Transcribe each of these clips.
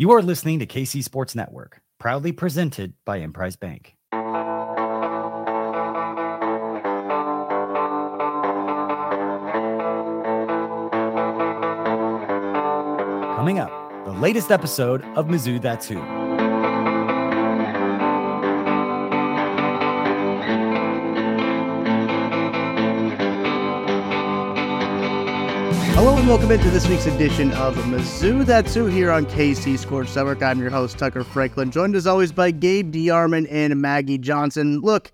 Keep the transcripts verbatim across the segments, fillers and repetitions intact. You are listening to K C Sports Network, proudly presented by Emprise Bank. Coming up, the latest episode of Mizzou That's Who. Hello and welcome into this week's edition of Mizzou That's Who here on K C Sports Network. I'm your host, Tucker Franklin, joined as always by Gabe DeArmond and Maggie Johnson. Look,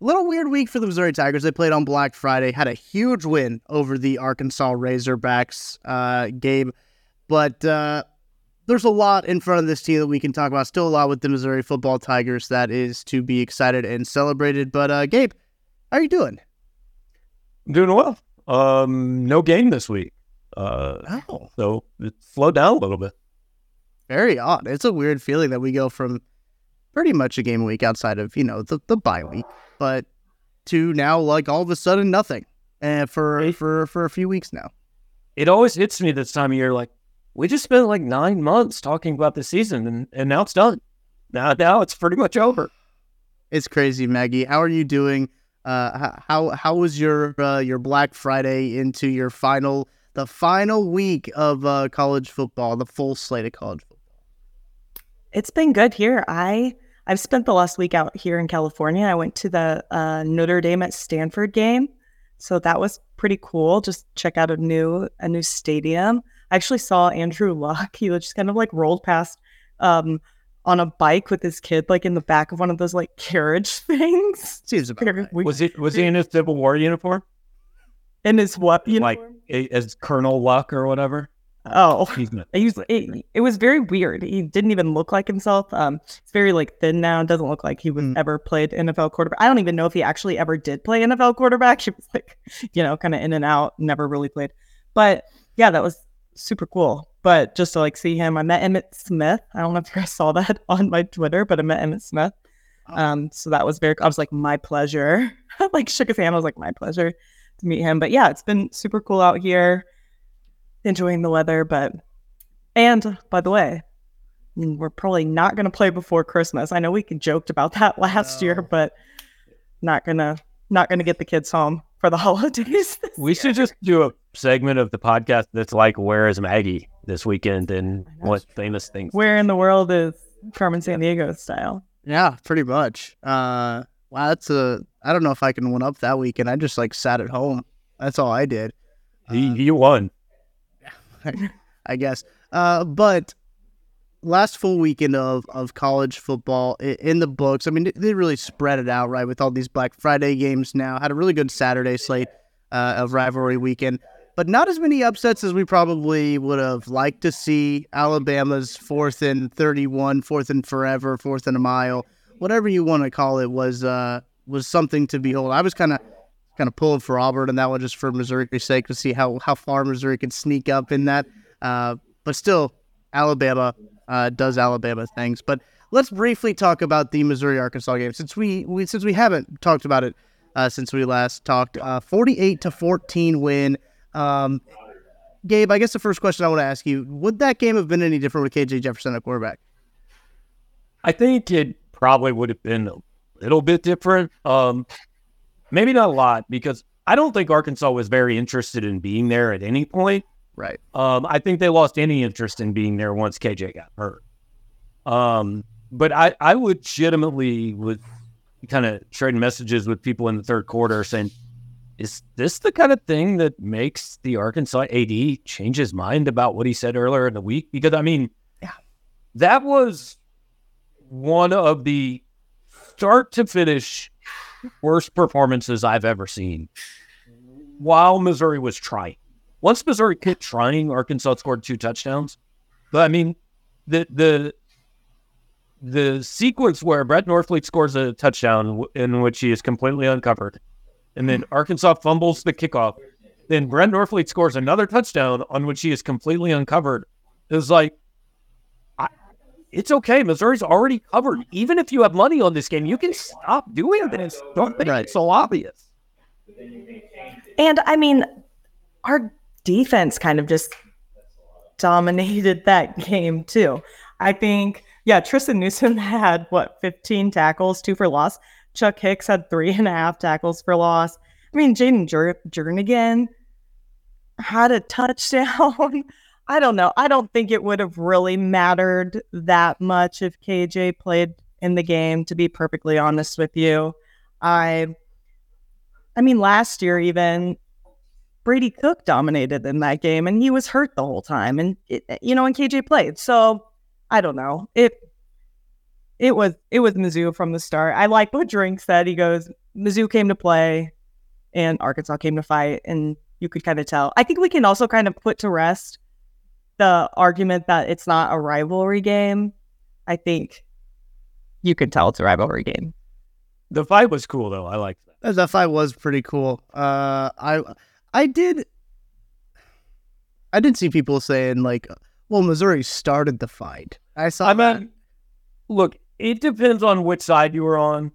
a little weird week for the Missouri Tigers. They played on Black Friday, had a huge win over the Arkansas Razorbacks, uh, Gabe. But uh, there's a lot in front of this team that we can talk about. Still a lot with the Missouri football Tigers that is to be excited and celebrated. But, uh, Gabe, how are you doing? I'm doing well. Um, no game this week. Uh, oh. So it slowed down a little bit. Very odd. It's a weird feeling that we go from pretty much a game a week outside of, you know, the, the bye week, but to now, like, all of a sudden, nothing uh, for, hey. for, for a few weeks now. It always hits me this time of year, like, we just spent like nine months talking about the season, and, and now it's done. Now, now it's pretty much over. It's crazy, Maggie. How are you doing? Uh, how how was your uh, your Black Friday into your final the final week of uh, college football, the full slate of college football? It's been good here. I I've spent the last week out here in California. I went to the uh, Notre Dame at Stanford game, so that was pretty cool. Just check out a new a new stadium. I actually saw Andrew Luck. He just kind of like rolled past um, on a bike with his kid, like in the back of one of those like carriage things. Seems about right. Was it was he in his Civil War uniform? In his what uniform? Like as Colonel Luck or whatever. Oh, he's not. He was, it, it was very weird. He didn't even look like himself. Um, it's very like thin now. Doesn't look like he was mm. ever played N F L quarterback. I don't even know if he actually ever did play N F L quarterback. He was like, you know, kind of in and out. Never really played. But yeah, that was super cool. But just to like see him, I met Emmitt Smith. I don't know if you guys saw that on my Twitter, but I met Emmitt Smith. Oh. Um, so that was very, I was like, my pleasure. I like shook his hand. I was like, my pleasure to meet him. But yeah, it's been super cool out here, enjoying the weather. But, and by the way, we're probably not going to play before Christmas. I know we joked about that last no. year, but not going to, not going to get the kids home for the holidays. We year. should just do a segment of the podcast that's like, where is Maggie this weekend, and what famous things. Where in the world is Carmen San Diego style? Yeah, pretty much. Uh, wow, that's a, I don't know if I can one up that weekend. I just like sat at home. That's all I did. He, uh, he won. I guess. Uh, but last full weekend of, of college football in the books. I mean, they really spread it out, right, with all these Black Friday games now. Had a really good Saturday slate uh, of rivalry weekend, but not as many upsets as we probably would have liked to see. Alabama's fourth and thirty-one, fourth and forever, fourth and a mile, whatever you want to call it, was uh, was something to behold. I was kind of kind of pulling for Auburn and that one just for Missouri's sake to see how, how far Missouri could sneak up in that. Uh, but still, Alabama uh, does Alabama things. But let's briefly talk about the Missouri-Arkansas game since we, we since we haven't talked about it uh, since we last talked. Uh, forty-eight to fourteen win. Um, Gabe, I guess the first question I want to ask you, would that game have been any different with K J Jefferson at quarterback? I think it probably would have been a little bit different. Um, maybe not a lot, because I don't think Arkansas was very interested in being there at any point. Right. Um, I think they lost any interest in being there once K J got hurt. Um, but I, I legitimately was kind of trading messages with people in the third quarter saying, is this the kind of thing that makes the Arkansas A D change his mind about what he said earlier in the week? Because, I mean, yeah, that was one of the start to finish worst performances I've ever seen while Missouri was trying. Once Missouri kept trying, Arkansas scored two touchdowns. But, I mean, the the the sequence where Brett Norfleet scores a touchdown in which he is completely uncovered, and then Arkansas fumbles the kickoff. Then Brett Norfleet scores another touchdown on which he is completely uncovered. It was like, I, it's okay. Missouri's already covered. Even if you have money on this game, you can stop doing this. Don't think it's so obvious. And, I mean, our defense kind of just dominated that game, too. I think, yeah, Tristan Newsom had, what, fifteen tackles, two for loss. Chuck Hicks had three and a half tackles for loss. I mean, Jaden Jer- Jernigan had a touchdown. I don't know. I don't think it would have really mattered that much if K J played in the game, to be perfectly honest with you. I I mean, last year even, Brady Cook dominated in that game, and he was hurt the whole time. And, it, you know, and K J played. So, I don't know. It it was it was Mizzou from the start. I like what Drink said. He goes, Mizzou came to play, and Arkansas came to fight, and you could kind of tell. I think we can also kind of put to rest the argument that it's not a rivalry game. I think you can tell it's a rivalry game. The fight was cool, though. I liked that. The fight was pretty cool. Uh, I I did I did see people saying, like, well, Missouri started the fight. I saw I that. Mean, look, it depends on which side you were on,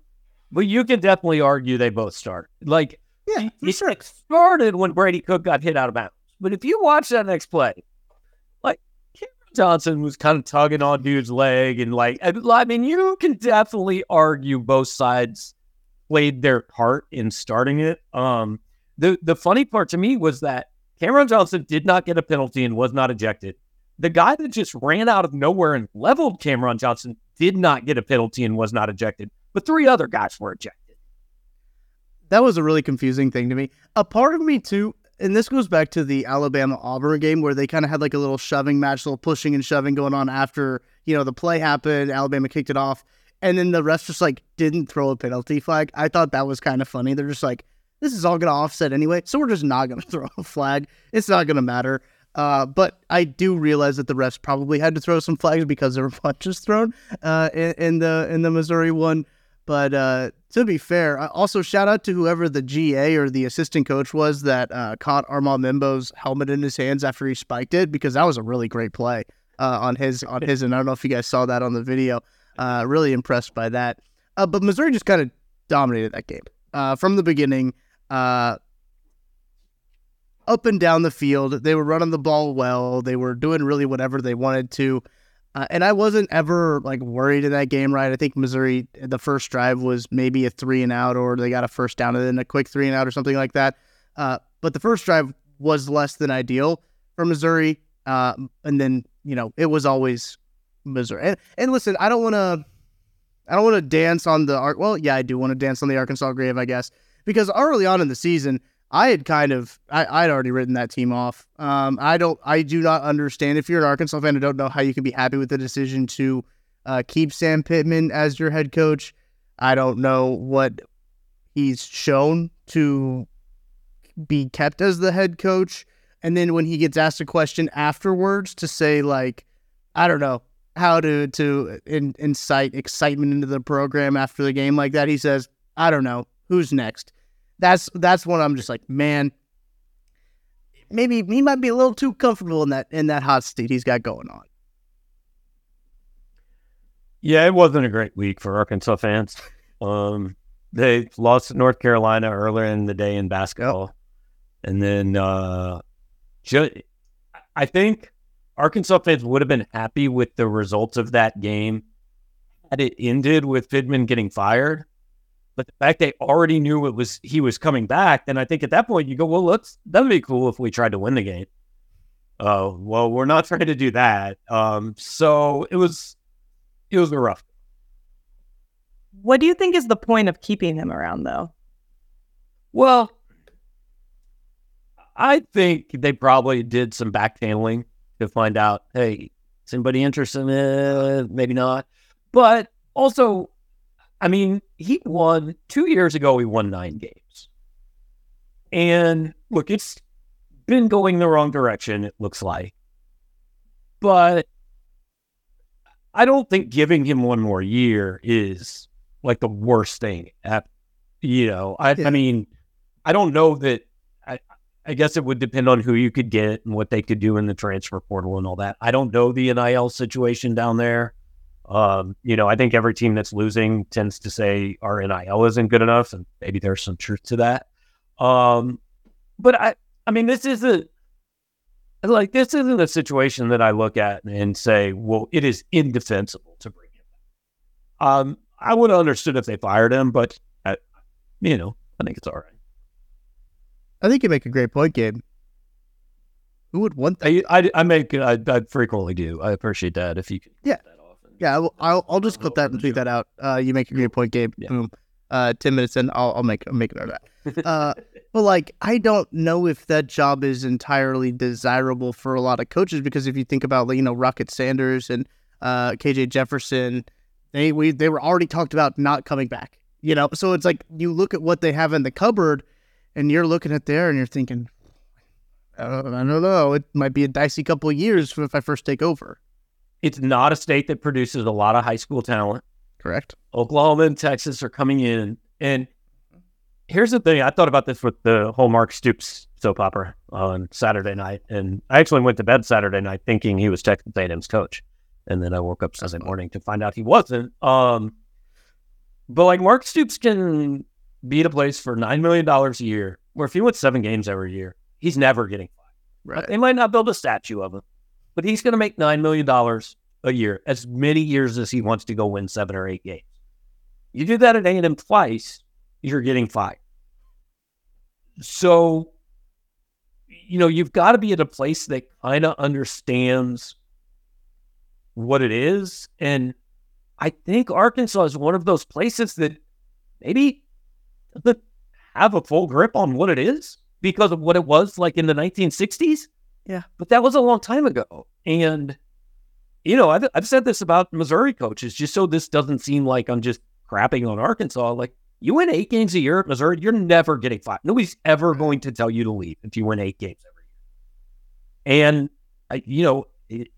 but you can definitely argue they both start. Like, yeah, it sure. started when Brady Cook got hit out of bounds. But if you watch that next play, like, Cameron Johnson was kind of tugging on dude's leg. And, like, I mean, you can definitely argue both sides played their part in starting it. Um, the, the funny part to me was that Cameron Johnson did not get a penalty and was not ejected. The guy that just ran out of nowhere and leveled Cameron Johnson did not get a penalty and was not ejected. But three other guys were ejected. That was a really confusing thing to me. A part of me, too, and this goes back to the Alabama-Auburn game where they kind of had like a little shoving match, a little pushing and shoving going on after, you know, the play happened, Alabama kicked it off, and then the refs just like didn't throw a penalty flag. I thought that was kind of funny. They're just like, this is all going to offset anyway, so we're just not going to throw a flag. It's not going to matter. Uh, but I do realize that the refs probably had to throw some flags because there were punches thrown uh, in, in the in the Missouri one. But uh, to be fair, also shout out to whoever the G A or the assistant coach was that uh, caught Armand Membo's helmet in his hands after he spiked it, because that was a really great play uh, on his on his. And I don't know if you guys saw that on the video. Uh, really impressed by that. Uh, but Missouri just kind of dominated that game uh, from the beginning. Uh, up and down the field. They were running the ball well. They were doing really whatever they wanted to. Uh, and I wasn't ever, like, worried in that game, right? I think Missouri, the first drive was maybe a three and out, or they got a first down and then a quick three and out or something like that. Uh, but the first drive was less than ideal for Missouri. Uh, and then, you know, it was always Missouri. And, and listen, I don't want to, I don't want to dance on the, Ar- well, yeah, I do want to dance on the Arkansas grave, I guess, because early on in the season, I had kind of, I, I'd already written that team off. Um, I don't, I do not understand. If you're an Arkansas fan, I don't know how you can be happy with the decision to uh, keep Sam Pittman as your head coach. I don't know what he's shown to be kept as the head coach. And then when he gets asked a question afterwards to say, like, I don't know how to, to in, incite excitement into the program after the game like that, he says, I don't know who's next. That's that's when I'm just like, man, maybe he might be a little too comfortable in that in that hot seat he's got going on. Yeah, it wasn't a great week for Arkansas fans. Um, they lost to North Carolina earlier in the day in basketball, oh. and then uh, just, I think Arkansas fans would have been happy with the results of that game had it ended with Pittman getting fired. But the fact they already knew it was he was coming back, then I think at that point you go, well, let's that'd be cool if we tried to win the game. Oh, uh, well, we're not trying to do that. Um, so it was it was a rough. What do you think is the point of keeping him around, though? Well, I think they probably did some backchanneling to find out, hey, is anybody interested in it? Maybe not. But also, I mean, he won two years ago. He won nine games, and look, it's been going the wrong direction. It looks like, but I don't think giving him one more year is like the worst thing. At, you know, I, yeah. I mean, I don't know that. I, I guess it would depend on who you could get and what they could do in the transfer portal and all that. I don't know the N I L situation down there. Um, you know, I think every team that's losing tends to say our N I L isn't good enough, and maybe there's some truth to that. Um, but I, I mean, this is a, like, this isn't a situation that I look at and say, well, it is indefensible to bring him back. Um, I would have understood if they fired him, but, I, you know, I think it's all right. I think you make a great point, Gabe. Who would want that? I, I, I make, I, I frequently do. I appreciate that if you could. Yeah. That off and, yeah, I'll, I'll, I'll just clip that and tweet that out. Uh, you make a great point, Gabe. Yeah. Boom. Uh, ten minutes in, I'll, I'll make, I'll make it out of that. Uh, but like, I don't know if that job is entirely desirable for a lot of coaches, because if you think about, like, you know, Rocket Sanders and uh, K J Jefferson, they we they were already talked about not coming back. You know, so it's like you look at what they have in the cupboard, and you're looking at there, and you're thinking, I don't, I don't know, it might be a dicey couple of years if I first take over. It's not a state that produces a lot of high school talent. Correct. Oklahoma and Texas are coming in. And here's the thing. I thought about this with the whole Mark Stoops soap opera on Saturday night. And I actually went to bed Saturday night thinking he was Texas A and M's coach. And then I woke up Sunday morning to find out he wasn't. Um, but like, Mark Stoops can be at a place for nine million dollars a year, where if he wins seven games every year, he's never getting fired. Right. They might not build a statue of him, but he's going to make nine million dollars a year, as many years as he wants to go win seven or eight games. You do that at A and M twice, you're getting fired. So, you know, you've got to be at a place that kind of understands what it is. And I think Arkansas is one of those places that maybe doesn't have a full grip on what it is because of what it was like in the nineteen sixties. Yeah. But that was a long time ago. And you know, I've, I've said this about Missouri coaches, just so this doesn't seem like I'm just crapping on Arkansas. Like, you win eight games a year at Missouri, you're never getting fired. Nobody's ever going to tell you to leave if you win eight games every year. And, I, you know, it,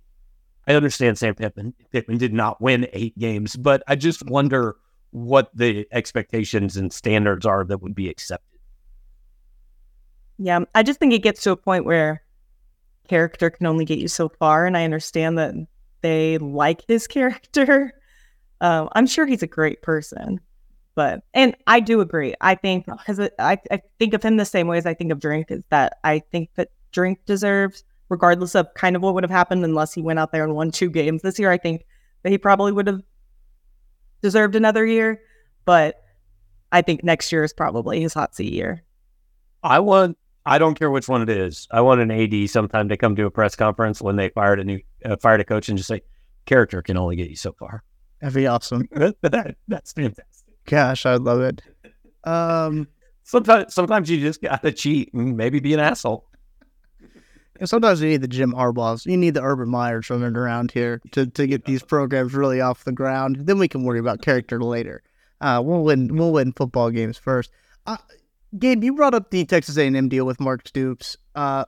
I understand Sam Pittman. Pittman did not win eight games, but I just wonder what the expectations and standards are that would be accepted. Yeah, I just think it gets to a point where character can only get you so far, and I understand that they like his character. Um, I'm sure he's a great person, but, and I do agree. I think, because I, I think of him the same way as I think of Drink, is that I think that Drink deserves, regardless of kind of what would have happened, unless he went out there and won two games this year, I think that he probably would have deserved another year. But I think next year is probably his hot seat year. I want, I don't care which one it is. I want an A D sometime to come to a press conference when they fired a new uh, fired a coach and just say, character can only get you so far. That'd be awesome. that, that, that's fantastic. Gosh, I love it. Um, sometimes, sometimes you just gotta cheat and maybe be an asshole. And sometimes you need the Jim Harbaughs, you need the Urban Meyers running around here to to get these programs really off the ground. Then we can worry about character later. Uh, we'll win. We'll win football games first. Uh, Gabe, you brought up the Texas A and M deal with Mark Stoops. Uh,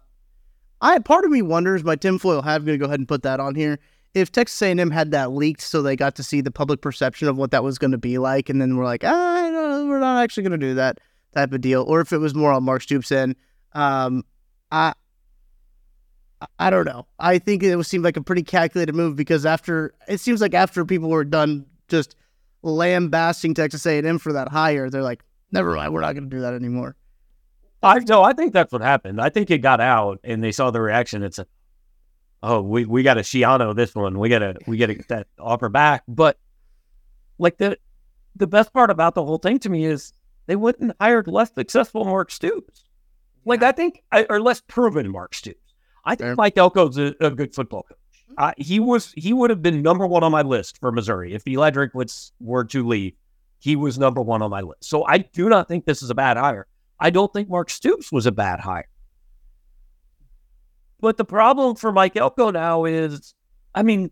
I part of me wonders, my tinfoil hat, I'm going to go ahead and put that on here, if Texas A and M had that leaked so they got to see the public perception of what that was going to be like, and then we're like, ah, no, we're not actually going to do that type of deal, or if it was more on Mark Stoops' end. Um, I I don't know. I think it seemed like a pretty calculated move, because after it seems like after people were done just lambasting Texas A and M for that hire, they're like, never mind, we're not going to do that anymore. I no, I think that's what happened. I think it got out, and they saw the reaction. It's a, oh, we we got to Shiano this one. We got to we got to get that offer back. But like, the the best part about the whole thing to me is they went and hired less successful Mark Stoops. Like, I think, or less proven Mark Stoops. I think Mike Elko's a, a good football coach. Uh, he was he would have been number one on my list for Missouri if Eli Drinkwitz were to leave. He was number one on my list. So I do not think this is a bad hire. I don't think Mark Stoops was a bad hire. But the problem for Mike Elko now is, I mean,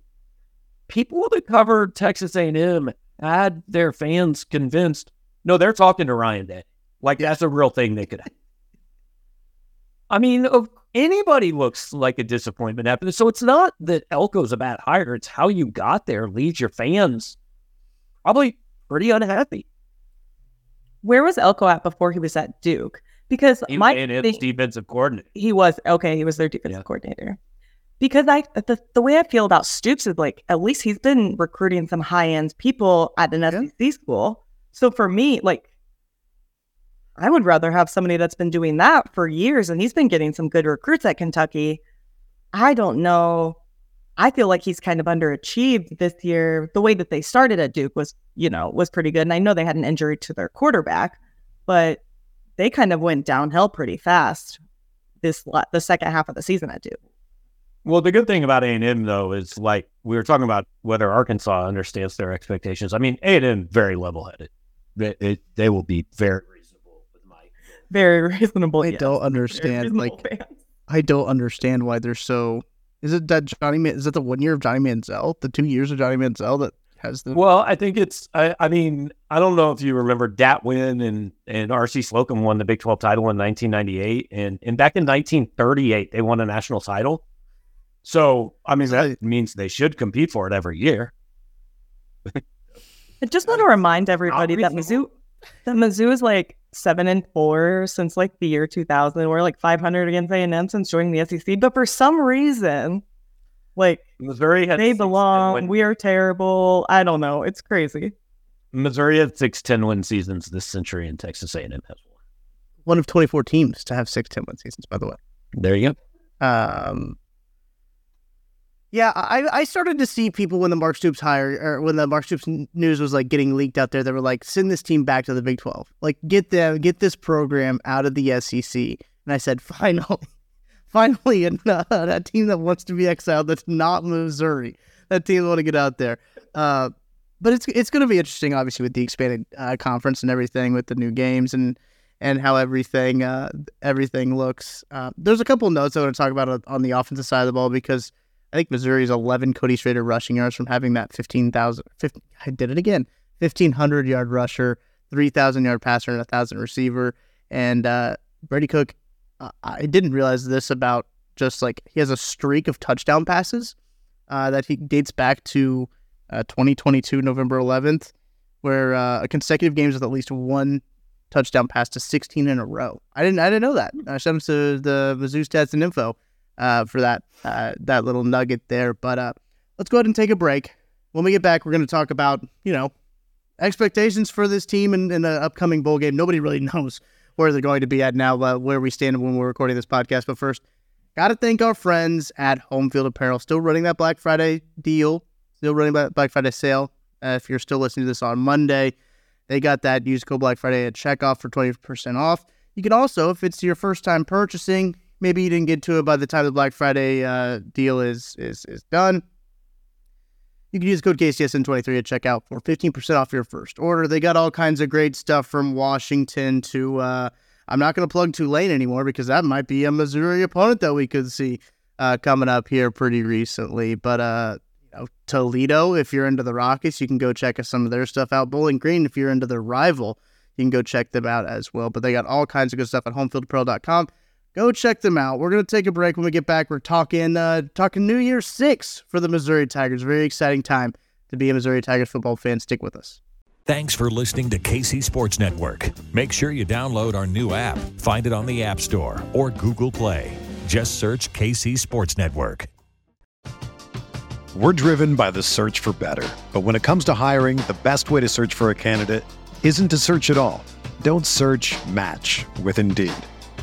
people that covered Texas A and M had their fans convinced, no, they're talking to Ryan Day. Like, that's a real thing they could have. I mean, if anybody looks like a disappointment after this. So it's not that Elko's a bad hire. It's how you got there leads your fans probably pretty unhappy. Where was Elko at before he was at Duke? Because he, my and his defensive coordinator. He was okay. He was their defensive yeah. coordinator. Because I the, the way I feel about Stoops is, like, at least he's been recruiting some high end people at an yeah. S E C school. So for me, like, I would rather have somebody that's been doing that for years, and he's been getting some good recruits at Kentucky, I don't know. I feel like he's kind of underachieved this year. The way that they started at Duke was, you know, was pretty good. And I know they had an injury to their quarterback, but they kind of went downhill pretty fast this the second half of the season at Duke. Well, the good thing about A and M, though, is like we were talking about whether Arkansas understands their expectations. I mean, A and M, very level-headed. They, it, they will be very reasonable with Mike. Very reasonable, I yes. don't understand. Like, fans. I don't understand why they're so... Is it that Johnny? Is it the one year of Johnny Manziel? The two years of Johnny Manziel that has the? Well, I think it's. I, I mean, I don't know if you remember Datwin and and R C Slocum won the Big twelve title in nineteen ninety-eight, and and back in nineteen thirty-eight they won a national title. So I mean, that means they should compete for it every year. I just want to remind everybody that Mizzou, that Mizzou is like seven and four since like the year two thousand. We're like five hundred against A and M since joining the S E C, but for some reason, like Missouri had they belong. Win- we are terrible. I don't know. It's crazy. Missouri had six ten-win seasons this century, and Texas A and M has one. One of twenty-four teams to have six ten-win seasons, by the way. There you go. Um, yeah, I, I started to see people when the Mark Stoops hire or when the Mark Stoops news was like getting leaked out there. They were like, send this team back to the Big twelve, like get them, get this program out of the S E C. And I said, finally, finally, and uh, that team that wants to be exiled, that's not Missouri. That team want to get out there. Uh, but it's it's going to be interesting, obviously, with the expanded uh, conference and everything, with the new games and and how everything uh, everything looks. Uh, there's a couple notes I want to talk about on the offensive side of the ball because. I think Missouri's eleven Cody Schrader rushing yards from having that fifteen thousand. I did it again. fifteen hundred yard rusher, three thousand yard passer, and one thousand receiver. And uh, Brady Cook, uh, I didn't realize this about just like he has a streak of touchdown passes uh, that he dates back to uh, twenty twenty-two, November eleventh, where uh, consecutive games with at least one touchdown pass to sixteen in a row. I didn't I didn't know that. I sent him to the Mizzou Stats and Info. Uh, for that uh, that little nugget there. But uh, let's go ahead and take a break. When we get back, we're going to talk about, you know, expectations for this team in, in the upcoming bowl game. Nobody really knows where they're going to be at now, uh, where we stand when we're recording this podcast. But first, got to thank our friends at Home Field Apparel. Still running that Black Friday deal. Still running that Black Friday sale. Uh, if you're still listening to this on Monday, they got that. Use code Black Friday at checkout for twenty percent off. You can also, if it's your first time purchasing, maybe you didn't get to it by the time the Black Friday uh, deal is, is is done. You can use code K C S N twenty-three at checkout for fifteen percent off your first order. They got all kinds of great stuff from Washington to, uh, I'm not going to plug Tulane anymore because that might be a Missouri opponent that we could see uh, coming up here pretty recently. But uh, you know, Toledo, if you're into the Rockets, you can go check some of their stuff out. Bowling Green, if you're into their rival, you can go check them out as well. But they got all kinds of good stuff at home field apparel dot com. Go check them out. We're going to take a break. When we get back, we're talking uh, talking New Year's six for the Missouri Tigers. Very exciting time to be a Missouri Tigers football fan. Stick with us. Thanks for listening to K C Sports Network. Make sure you download our new app. Find it on the App Store or Google Play. Just search K C Sports Network. We're driven by the search for better. But when it comes to hiring, the best way to search for a candidate isn't to search at all. Don't search, match with Indeed.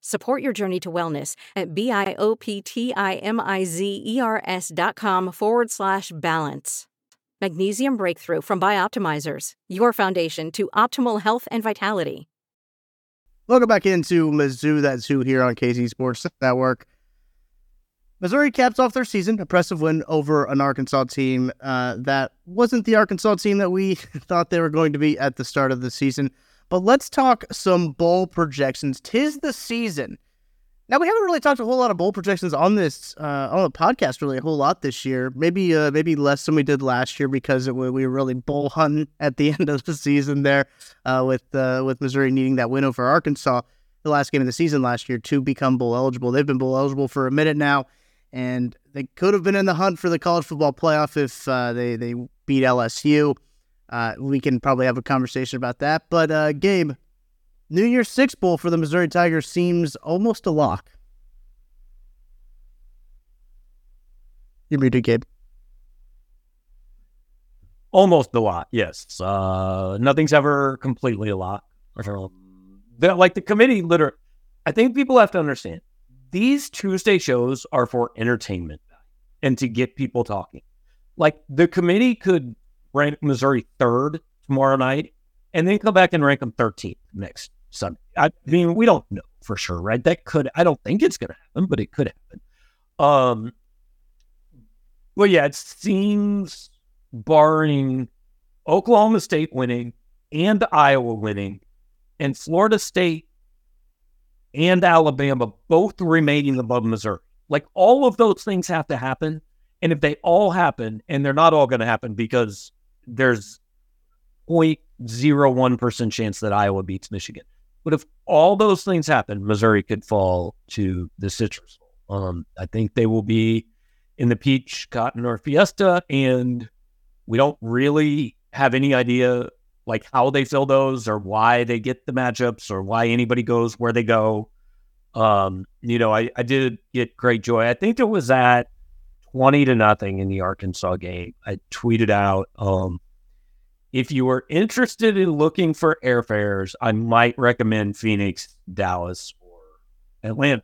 Support your journey to wellness at B-I-O-P-T-I-M-I-Z-E-R-S dot com forward slash balance. Magnesium Breakthrough from Bioptimizers, your foundation to optimal health and vitality. Welcome back into Mizzou That's Who here on K C Sports Network. Missouri caps off their season. Impressive win over an Arkansas team uh, that wasn't the Arkansas team that we thought they were going to be at the start of the season. But let's talk some bowl projections. Tis the season. Now, we haven't really talked a whole lot of bowl projections on this uh, on the podcast really a whole lot this year. Maybe uh, maybe less than we did last year because it, we were really bowl hunting at the end of the season there uh, with uh, with Missouri needing that win over Arkansas the last game of the season last year to become bowl eligible. They've been bowl eligible for a minute now. And they could have been in the hunt for the college football playoff if uh, they, they beat L S U. Uh, we can probably have a conversation about that. But, uh, Gabe, New Year's Six Bowl for the Missouri Tigers seems almost a lock. You're muted, Gabe. Almost a lot, yes. Uh, nothing's ever completely a lock. Like the committee, literally, I think people have to understand. These Tuesday shows are for entertainment and to get people talking. Like, the committee could rank Missouri third tomorrow night and then come back and rank them thirteenth next Sunday. I mean, we don't know for sure, right? That could, I don't think it's going to happen, but it could happen. Um, well, yeah, it seems, barring Oklahoma State winning and Iowa winning and Florida State and Alabama both remaining above Missouri. Like, all of those things have to happen. And if they all happen, and they're not all going to happen because there's zero point zero one percent chance that Iowa beats Michigan. But if all those things happen, Missouri could fall to the Citrus Bowl. Um, I think they will be in the Peach, Cotton, or Fiesta, and we don't really have any idea like how they fill those or why they get the matchups or why anybody goes where they go. Um, you know, I, I did get great joy. I think it was at twenty to nothing in the Arkansas game. I tweeted out, um, if you are interested in looking for airfares, I might recommend Phoenix, Dallas, or Atlanta.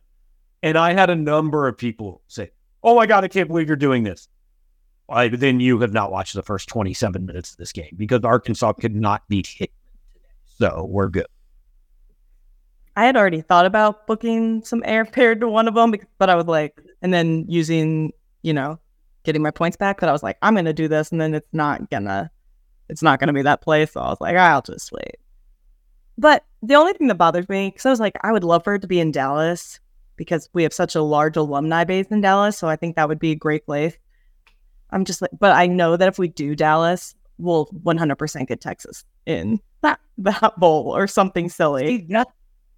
And I had a number of people say, oh my God, I can't believe you're doing this. I, then you have not watched the first twenty-seven minutes of this game because Arkansas could not beat Hickman today. So we're good. I had already thought about booking some airfare to one of them, but I was like, and then using, you know, getting my points back, that I was like, I'm going to do this, and then it's not going to, it's not going to be that play. So I was like, I'll just wait. But the only thing that bothers me, because I was like, I would love for it to be in Dallas because we have such a large alumni base in Dallas. So I think that would be a great place. I'm just like, but I know that if we do Dallas, we'll one hundred percent get Texas in that, that bowl or something silly. See, that,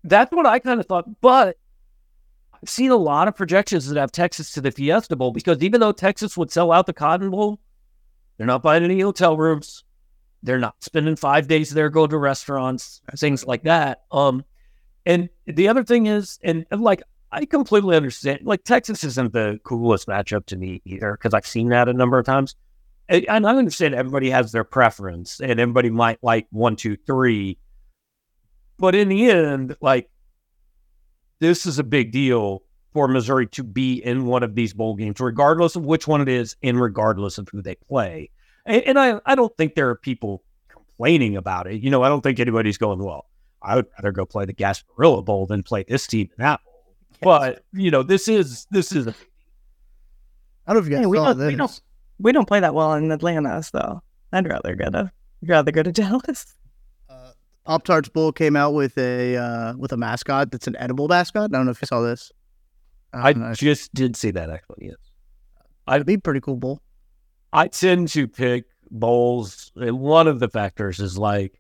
that's what I kind of thought. But I've seen a lot of projections that have Texas to the Fiesta Bowl because even though Texas would sell out the Cotton Bowl, they're not buying any hotel rooms. They're not spending five days there, going to restaurants, things like that. Um, and the other thing is, and, and like, I completely understand. Like, Texas isn't the coolest matchup to me either because I've seen that a number of times. And, and I understand everybody has their preference and everybody might like one, two, three. But in the end, like, this is a big deal for Missouri to be in one of these bowl games, regardless of which one it is and regardless of who they play. And, and I, I don't think there are people complaining about it. You know, I don't think anybody's going, well, I would rather go play the Gasparilla Bowl than play this team in that bowl. But, you know, this is, this is, a... I don't know if you guys hey, we saw don't, this. We don't, we don't play that well in Atlanta, so I'd rather go to, rather go to Dallas. Uh, Pop-Tarts Bowl came out with a, uh, with a mascot that's an edible mascot. I don't know if you saw this. I, I just did see that, actually, yes. It'd be a pretty cool bowl. I tend to pick bowls. One of the factors is, like,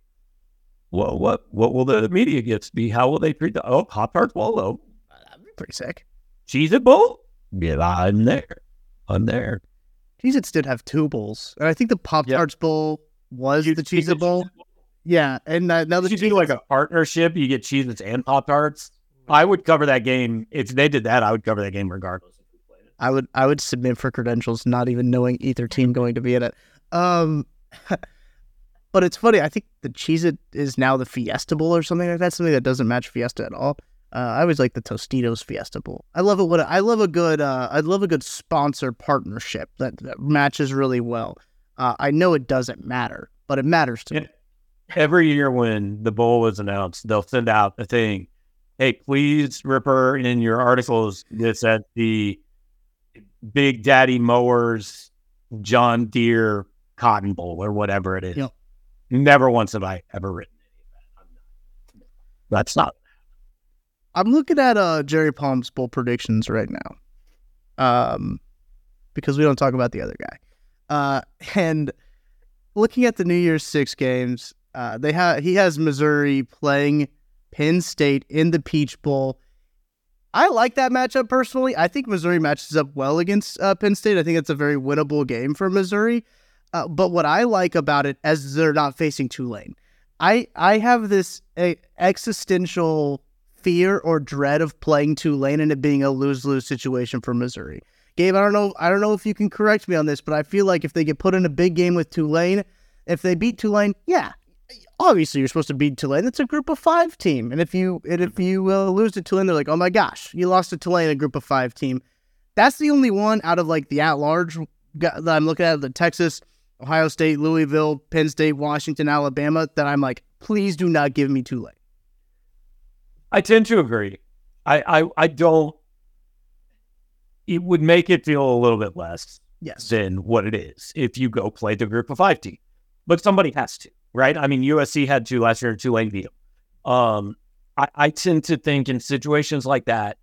well, what what will the media gifts be? How will they treat the oh Hot Tarts Bowl? Oh, that'd be pretty sick. Cheez It Bowl? Yeah, I'm there. I'm there. Cheez Its did have two bowls, and I think the Pop Tarts yep. Bowl was you, the Cheez It Bowl. Bowl. Yeah, and uh, now the you Cheez-Its do like a partnership. You get Cheez Its and Pop Tarts. I would cover that game if they did that. I would cover that game regardless. I would I would submit for credentials, not even knowing either team going to be in it. Um, but it's funny. I think the Cheez-It is now the Fiesta Bowl or something like that. Something that doesn't match Fiesta at all. Uh, I always like the Tostitos Fiesta Bowl. I love it. When I love a good. Uh, I love a good sponsor partnership that, that matches really well. Uh, I know it doesn't matter, but it matters to me. Every year when the bowl was announced, they'll send out a thing. Hey, please refer in your articles this at the Big Daddy Mowers John Deere Cotton Bowl or whatever it is. Yep. Never once have I ever written any of that. That's not. I'm looking at uh, Jerry Palm's bowl predictions right now, um, because we don't talk about the other guy. Uh, and looking at the New Year's Six games, uh, they ha- he has Missouri playing Penn State in the Peach Bowl. I like that matchup personally. I think Missouri matches up well against uh, Penn State. I think it's a very winnable game for Missouri. Uh, but what I like about it is they're not facing Tulane. I I have this uh, existential fear or dread of playing Tulane and it being a lose-lose situation for Missouri. Gabe, I don't know. I don't know if you can correct me on this, but I feel like if they get put in a big game with Tulane, if they beat Tulane, yeah. Obviously, you're supposed to beat Tulane. It's a group of five team. And if you and if you uh, lose to Tulane, they're like, oh, my gosh, you lost to Tulane, a group of five team. That's the only one out of, like, the at-large that I'm looking at, the Texas, Ohio State, Louisville, Penn State, Washington, Alabama, that I'm like, please do not give me Tulane. I tend to agree. I, I, I don't. It would make it feel a little bit less yes. than what it is if you go play the group of five team. But somebody has to. Right? I mean, U S C had two last year, Tulane beat them. Um, I, I tend to think in situations like that,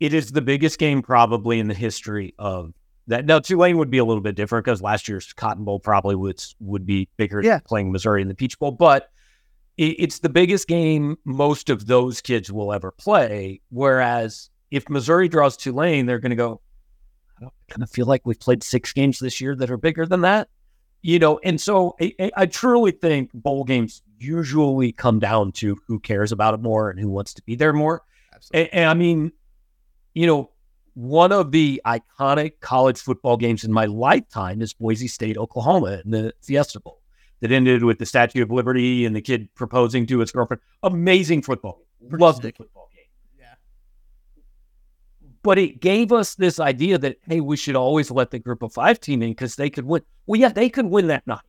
it is the biggest game probably in the history of that. Now, Tulane would be a little bit different because last year's Cotton Bowl probably would, would be bigger yeah. playing Missouri in the Peach Bowl. But it, it's the biggest game most of those kids will ever play. Whereas if Missouri draws Tulane, they're going to go, I don't kind of feel like we've played six games this year that are bigger than that. You know, and so I, I truly think bowl games usually come down to who cares about it more and who wants to be there more. Absolutely. And, and I mean, you know, one of the iconic college football games in my lifetime is Boise State, Oklahoma, in the Fiesta Bowl that ended with the Statue of Liberty and the kid proposing to his girlfriend. Amazing football. Loved the football game. Yeah. But it gave us this idea that, hey, we should always let the group of five team in because they could win. Well, yeah, they could win that night.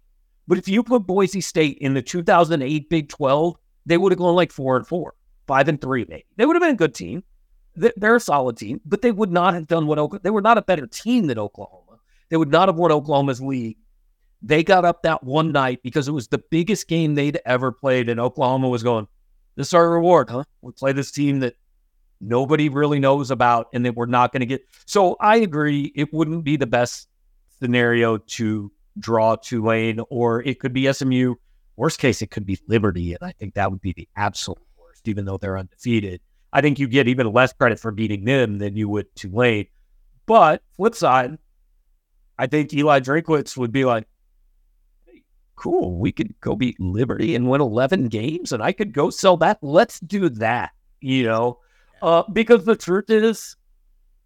But if you put Boise State in the two thousand eight Big twelve, they would have gone like four and four, five and three, maybe. They would have been a good team. They're a solid team, but they would not have done what Oklahoma. They were not a better team than Oklahoma. They would not have won Oklahoma's league. They got up that one night because it was the biggest game they'd ever played, and Oklahoma was going, this is our reward, huh? We play this team that nobody really knows about, and that we're not going to get. So I agree, it wouldn't be the best scenario to draw Tulane, or it could be S M U. Worst case, it could be Liberty, and I think that would be the absolute worst, even though they're undefeated. I think you get even less credit for beating them than you would Tulane. But flip side, I think Eli Drinkwitz would be like, hey, cool, we could go beat Liberty and win eleven games, and I could go sell that. Let's do that, you know, uh, because the truth is,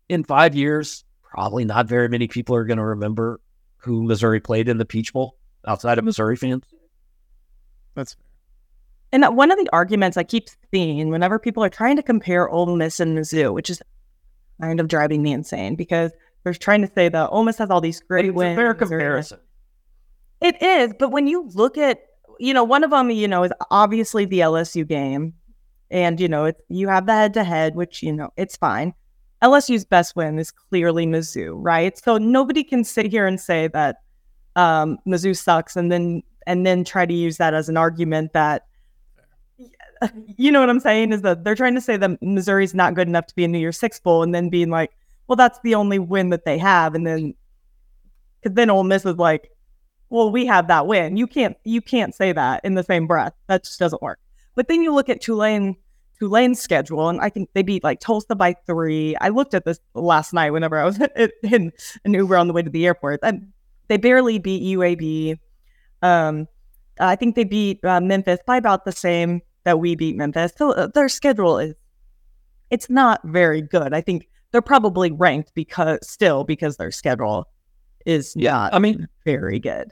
in five years, probably not very many people are going to remember who Missouri played in the Peach Bowl outside of Missouri fans. That's fair. And one of the arguments I keep seeing whenever people are trying to compare Ole Miss and Mizzou, which is kind of driving me insane because they're trying to say that Ole Miss has all these great it's wins. It's a fair comparison. It is, but when you look at, you know, one of them, you know, is obviously the L S U game. And, you know, it, you have the head-to-head, which, you know, it's fine. L S U's best win is clearly Mizzou, right? So nobody can sit here and say that um, Mizzou sucks and then and then try to use that as an argument that, you know what I'm saying, is that they're trying to say that Missouri's not good enough to be a New Year's Six Bowl and then being like, well, that's the only win that they have. And then cause then Ole Miss is like, well, we have that win. You can't, you can't say that in the same breath. That just doesn't work. But then you look at Tulane, Tulane's schedule, and I think they beat like Tulsa by three. I looked at this last night whenever I was in an Uber on the way to the airport. I, they barely beat U A B. Um, I think they beat uh, Memphis by about the same that we beat Memphis. So uh, their schedule is, it's not very good. I think they're probably ranked because still because their schedule is yeah, not I mean, very good.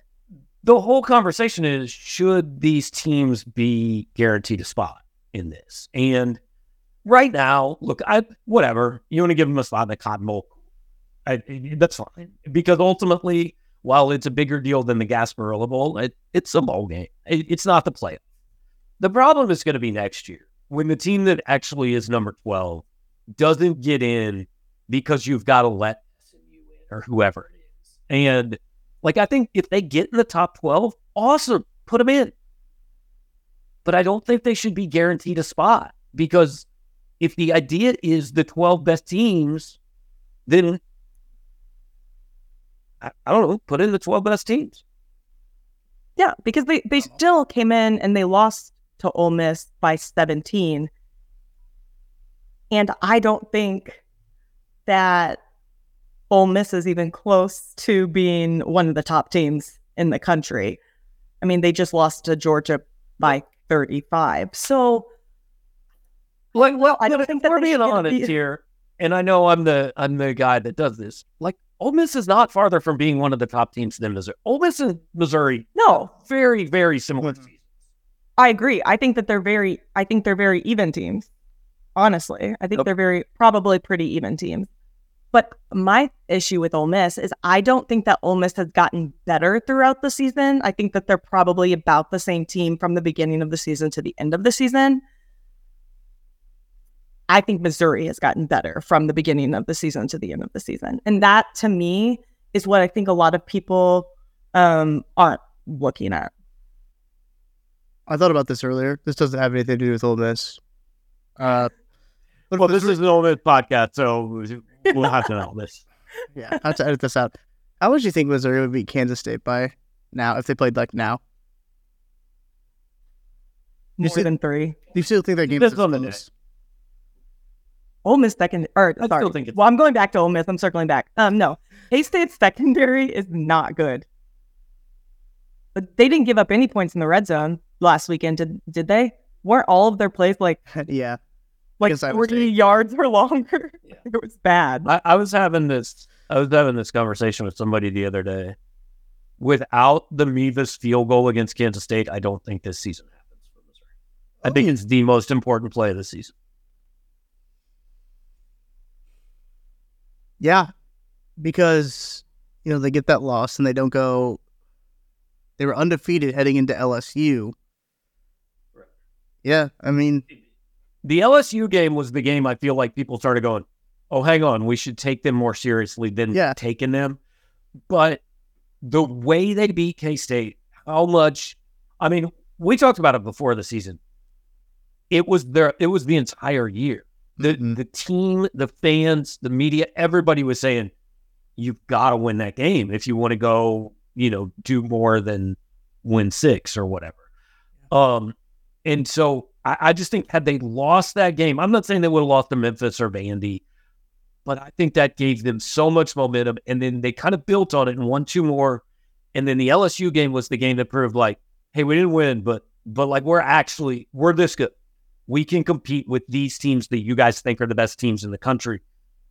The whole conversation is, should these teams be guaranteed a spot in this? And right now, look, I whatever. You want to give them a spot in the Cotton Bowl, I, that's fine. Because ultimately, while it's a bigger deal than the Gasparilla Bowl, it, it's a bowl game. It, it's not the playoff. The problem is going to be next year when the team that actually is number twelve doesn't get in because you've got to let S M U in or whoever it is. And like, I think if they get in the top twelve, awesome, put them in. But I don't think they should be guaranteed a spot, because if the idea is the twelve best teams, then I, I don't know, put in the twelve best teams. Yeah, because they, they still came in and they lost to Ole Miss by seventeen. And I don't think that Ole Miss is even close to being one of the top teams in the country. I mean, they just lost to Georgia by thirty-five. So, like, well, I don't think that we're being honest be... here, and I know I'm the I'm the guy that does this. Like, Ole Miss is not farther from being one of the top teams than Missouri. Ole Miss and Missouri, no, very very similar. Mm-hmm. I agree. I think that they're very. I think they're very even teams. Honestly, I think nope. they're very probably pretty even teams. But my issue with Ole Miss is I don't think that Ole Miss has gotten better throughout the season. I think that they're probably about the same team from the beginning of the season to the end of the season. I think Missouri has gotten better from the beginning of the season to the end of the season. And that, to me, is what I think a lot of people um, aren't looking at. I thought about this earlier. This doesn't have anything to do with Ole Miss. Uh, well, this is an Ole Miss podcast, so... we'll have to know this. Yeah, I have to edit this out. How would you think Missouri would beat Kansas State by now if they played like now? More still, than three. Do you still think their game is close? Ole Miss secondary. Or, I sorry. Still think it's... Well, I'm going back to Ole Miss. I'm circling back. Um, no, K-State's secondary is not good. But they didn't give up any points in the red zone last weekend, did, did they? Weren't all of their plays like... yeah. Like forty yards or longer. Yeah. It was bad. I, I was having this. I was having this conversation with somebody the other day. Without the Mavis field goal against Kansas State, I don't think this season happens for Missouri. Oh, I think yeah. it's the most important play of the season. Yeah, because you know they get that loss and they don't go. They were undefeated heading into L S U. Right. Yeah, I mean. The L S U game was the game I feel like people started going, oh, hang on, we should take them more seriously than yeah. taking them. But the way they beat K-State, how much, I mean, we talked about it before the season. It was their, it was the entire year. The, mm-hmm. the team, the fans, the media, everybody was saying, you've got to win that game if you want to go, you know, do more than win six or whatever. Um, and so, I just think had they lost that game, I'm not saying they would have lost to Memphis or Vandy, but I think that gave them so much momentum, and then they kind of built on it and won two more, and then the L S U game was the game that proved like, hey, we didn't win, but but like we're actually, we're this good. We can compete with these teams that you guys think are the best teams in the country,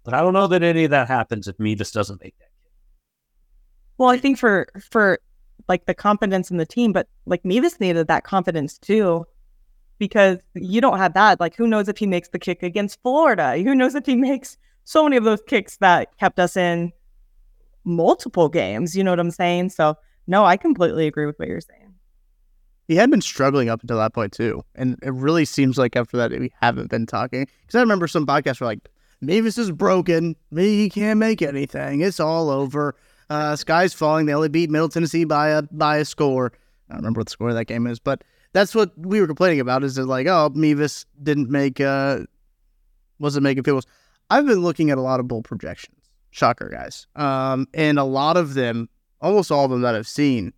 but I don't know that any of that happens if Mavis doesn't make that game. Well, I think for, for like the confidence in the team, but like Mavis needed that confidence too. Because you don't have that. Like, who knows if he makes the kick against Florida? Who knows if he makes so many of those kicks that kept us in multiple games? You know what I'm saying? So, no, I completely agree with what you're saying. He had been struggling up until that point, too. And it really seems like after that, we haven't been talking. Because I remember some podcasts were like, Mavis is broken. He can't make anything. It's all over. Uh, sky's falling. They only beat Middle Tennessee by a, by a score. I don't remember what the score of that game is, but... that's what we were complaining about, is that, like, oh, Mavis didn't make, uh, wasn't making field goals. I've been looking at a lot of bowl projections. Shocker, guys. Um, and a lot of them, almost all of them that I've seen,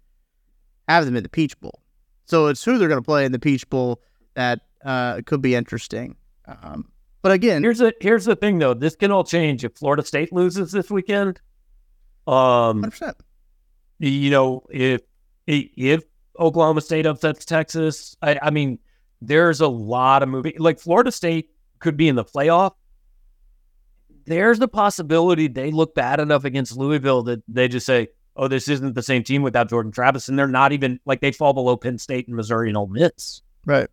have them in the Peach Bowl. So it's who they're going to play in the Peach Bowl that uh, could be interesting. Um, but again, here's the here's the thing though. This can all change if Florida State loses this weekend. Um, one hundred percent. You know, if if Oklahoma State upsets Texas, I, I mean, there's a lot of moving. Like Florida State could be in the playoff. There's the possibility they look bad enough against Louisville that they just say, oh, this isn't the same team without Jordan Travis. And they're not even, like, they fall below Penn State and Missouri and Ole Miss. Right.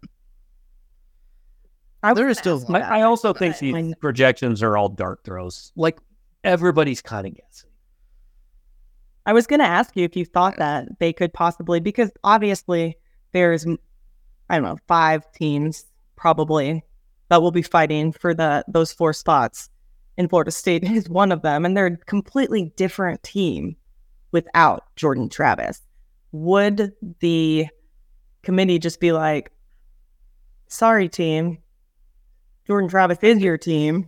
I, there is still I, I also think I, these I, projections are all dart throws. Like, everybody's kind of guessing. I was going to ask you if you thought that they could possibly, because obviously there's, I don't know, five teams probably that will be fighting for the those four spots. And Florida State is one of them, and they're a completely different team without Jordan Travis. Would the committee just be like, sorry, team, Jordan Travis is your team?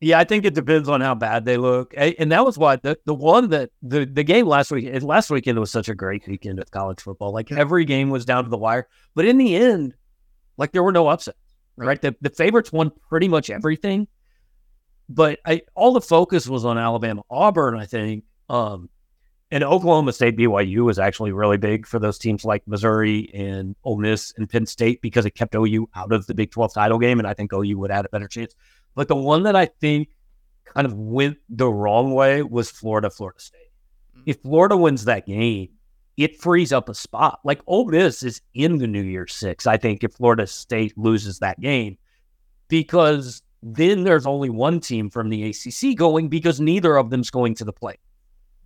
Yeah, I think it depends on how bad they look. And that was why the, the one that the, the game last week, last weekend was such a great weekend of college football. Like every game was down to the wire. But in the end, like there were no upsets, right? The, the favorites won pretty much everything. But I, all the focus was on Alabama, Auburn, I think. Um, and Oklahoma State, B Y U was actually really big for those teams like Missouri and Ole Miss and Penn State because it kept O U out of the Big twelve title game. And I think O U would have a better chance. But the one that I think kind of went the wrong way was Florida, Florida State. If Florida wins that game, it frees up a spot. Like Ole Miss is in the New Year's Six, I think, if Florida State loses that game, because then there's only one team from the A C C going because neither of them's going to the play,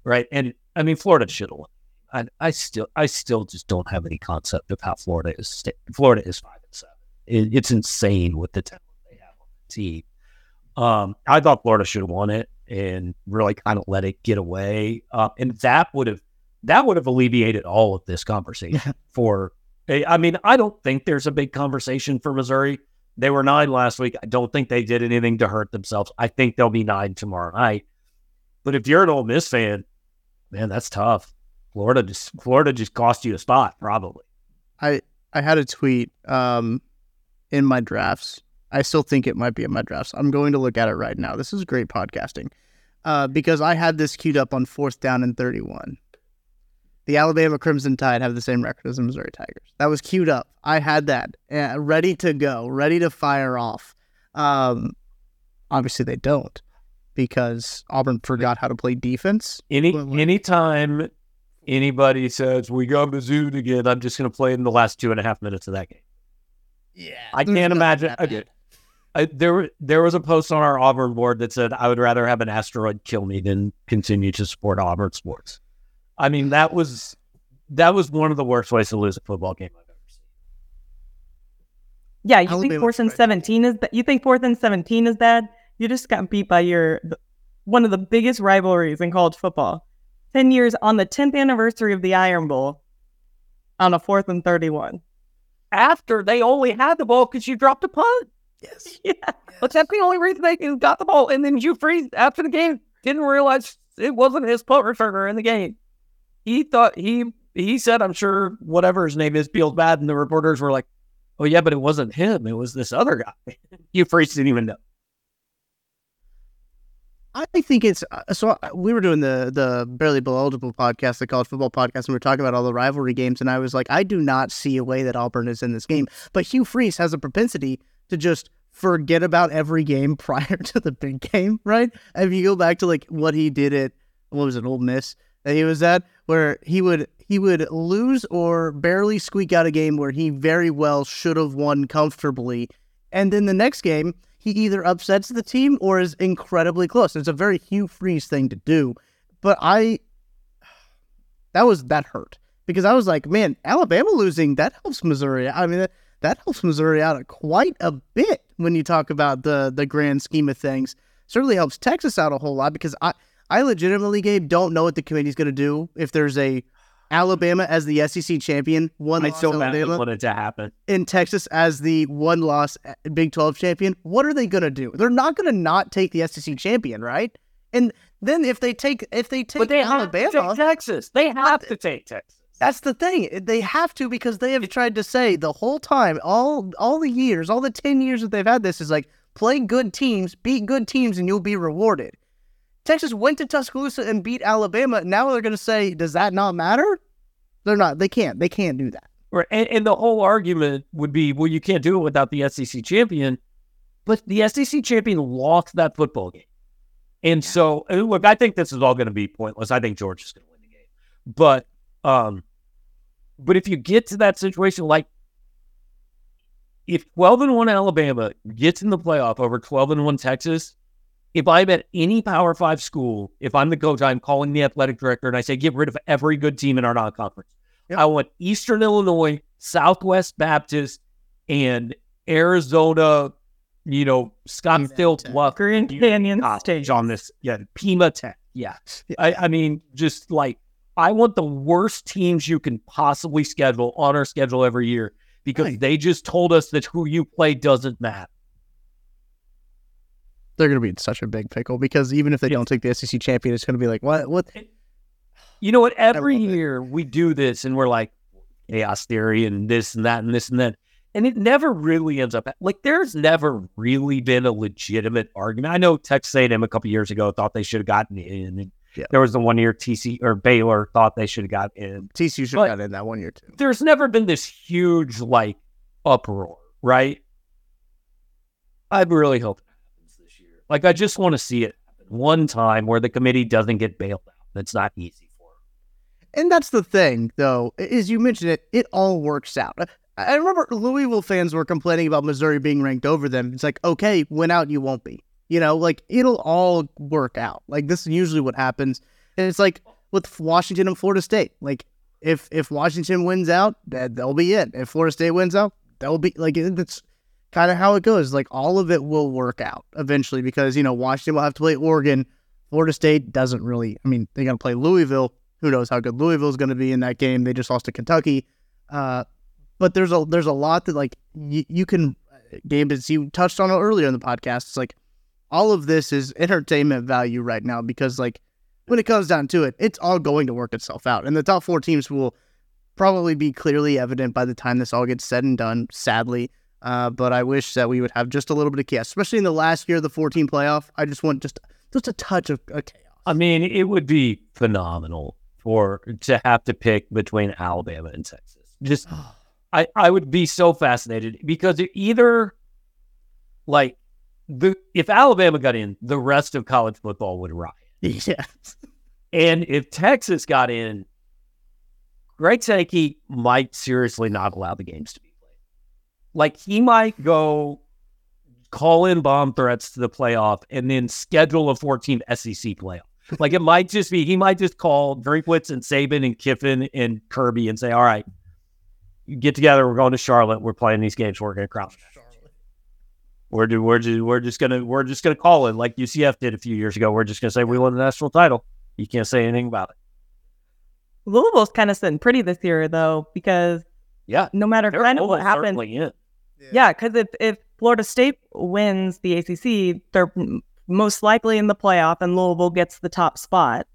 right? And I mean, Florida should have won. I, I still, I still just don't have any concept of how Florida is. Sta- Florida is five and seven. It, it's insane with the talent they have on the team. Um, I thought Florida should have won it and really kind of let it get away, uh, and that would have that would have alleviated all of this conversation. for, I mean, I don't think there's a big conversation for Missouri. They were nine last week. I don't think they did anything to hurt themselves. I think they'll be nine tomorrow night. But if you're an Ole Miss fan, man, that's tough. Florida just Florida just cost you a spot, probably. I, I had a tweet um, in my drafts. I still think it might be in my drafts. I'm going to look at it right now. This is great podcasting. Uh, because I had this queued up on fourth down and thirty-one. The Alabama Crimson Tide have the same record as the Missouri Tigers. That was queued up. I had that uh, ready to go, ready to fire off. Um, obviously, they don't because Auburn forgot how to play defense. Any anytime anybody says we got Mizzou again, I'm just going to play in the last two and a half minutes of that game. Yeah, I can't imagine. I, I, there, there was a post on our Auburn board that said I would rather have an asteroid kill me than continue to support Auburn sports. I mean, that was that was one of the worst ways to lose a football game I've ever seen. Yeah, you Alabama think fourth and seventeen is that? You think fourth and seventeen is bad? You just got beat by your one of the biggest rivalries in college football. Ten years on the tenth anniversary of the Iron Bowl, on a fourth and thirty-one. After they only had the ball because you dropped a punt. Yes. Yeah, yes. But that's the only reason they got the ball, and then you freeze after the game. Didn't realize it wasn't his punt returner in the game. He thought he he said, I'm sure whatever his name is, Beal's bad, and the reporters were like, "Oh yeah, but it wasn't him; it was this other guy." You freaks didn't even know. I think it's so. We were doing the the Barely Eligible podcast, the college football podcast, and we were talking about all the rivalry games. And I was like, I do not see a way that Auburn is in this game. But Hugh Freeze has a propensity to just forget about every game prior to the big game, right? If you go back to like what he did at what was it, Ole Miss. That he was at, where he would he would lose or barely squeak out a game where he very well should have won comfortably. And then the next game, he either upsets the team or is incredibly close. It's a very Hugh Freeze thing to do. But I, that was, that hurt. Because I was like, man, Alabama losing, that helps Missouri. I mean, that, that helps Missouri out quite a bit when you talk about the, the grand scheme of things. Certainly helps Texas out a whole lot because I, I legitimately, Gabe, don't know what the committee's going to do if there's a Alabama as the S E C champion, one I loss so Alabama, want it to happen. In Texas as the one loss Big twelve champion. What are they going to do? They're not going to not take the S E C champion, right? And then if they take, if they take but they Alabama, have to take Texas, they have to take Texas. That's the thing. They have to, because they have tried to say the whole time, all all the years, all the ten years that they've had this is like, play good teams, beat good teams, and you'll be rewarded. Texas went to Tuscaloosa and beat Alabama. Now they're going to say, does that not matter? They're not. They can't. They can't do that. Right. And, and the whole argument would be, well, you can't do it without the S E C champion. But the S E C champion lost that football game. And so, look, I think this is all going to be pointless. I think Georgia's going to win the game. But, um, but if you get to that situation, like if twelve and one Alabama gets in the playoff over twelve and one Texas, if I'm at any Power Five school, if I'm the coach, I'm calling the athletic director and I say, get rid of every good team in our non-conference. Yep. I want Eastern Illinois, Southwest Baptist, and Arizona, you know, Scottsdale Bluff, Grand Canyon State on this. Yeah, Pima Tech. Yeah. yeah. I, I mean, just like, I want the worst teams you can possibly schedule on our schedule every year, because right. they just told us that who you play doesn't matter. They're going to be in such a big pickle, because even if they don't take the S E C champion, it's going to be like, what? What? You know what? Every year we do this and we're like, chaos theory and this and that and this and that. And it never really ends up like, there's never really been a legitimate argument. I know Texas A and M a couple years ago thought they should have gotten in. Yeah. There was the one year T C or Baylor thought they should have got in. T C U should have got in that one year too. There's never been this huge like uproar, right? I really hope. Like, I just want to see it happen one time where the committee doesn't get bailed out. That's not easy for them. And that's the thing, though, is you mentioned it, it all works out. I remember Louisville fans were complaining about Missouri being ranked over them. It's like, okay, win out, you won't be. You know, like, it'll all work out. Like, this is usually what happens. And it's like with Washington and Florida State. Like, if if Washington wins out, that they'll be it. If Florida State wins out, they'll be, like, it's kind of how it goes. Like, all of it will work out eventually, because, you know, Washington will have to play Oregon. Florida State doesn't really, I mean, they're going to play Louisville. Who knows how good Louisville is going to be in that game. They just lost to Kentucky. Uh, but there's a there's a lot that, like, y- you can, Gabe, as you touched on earlier in the podcast, it's like, all of this is entertainment value right now, because, like, when it comes down to it, it's all going to work itself out. And the top four teams will probably be clearly evident by the time this all gets said and done, sadly. Uh, but I wish that we would have just a little bit of chaos, especially in the last year of the fourteen playoff. I just want just just a touch of a chaos. I mean, it would be phenomenal for to have to pick between Alabama and Texas. Just, I, I would be so fascinated, because either, like, the if Alabama got in, the rest of college football would riot. Yes. And if Texas got in, Greg Sankey might seriously not allow the games to be. Like, he might go call in bomb threats to the playoff and then schedule a four-team S E C playoff. Like, it might just be, he might just call Drinkwitz and Saban and Kiffin and Kirby and say, all right, you get together, we're going to Charlotte, we're playing these games, we're going to crowd. We're, do, we're, do, we're just going to we're just gonna call it like U C F did a few years ago. We're just going to say, we won the national title. You can't say anything about it. Louisville's kind of sitting pretty this year, though, because yeah, no matter kind of what happens. Yeah, because yeah, if, if Florida State wins the A C C, they're most likely in the playoff, and Louisville gets the top spot.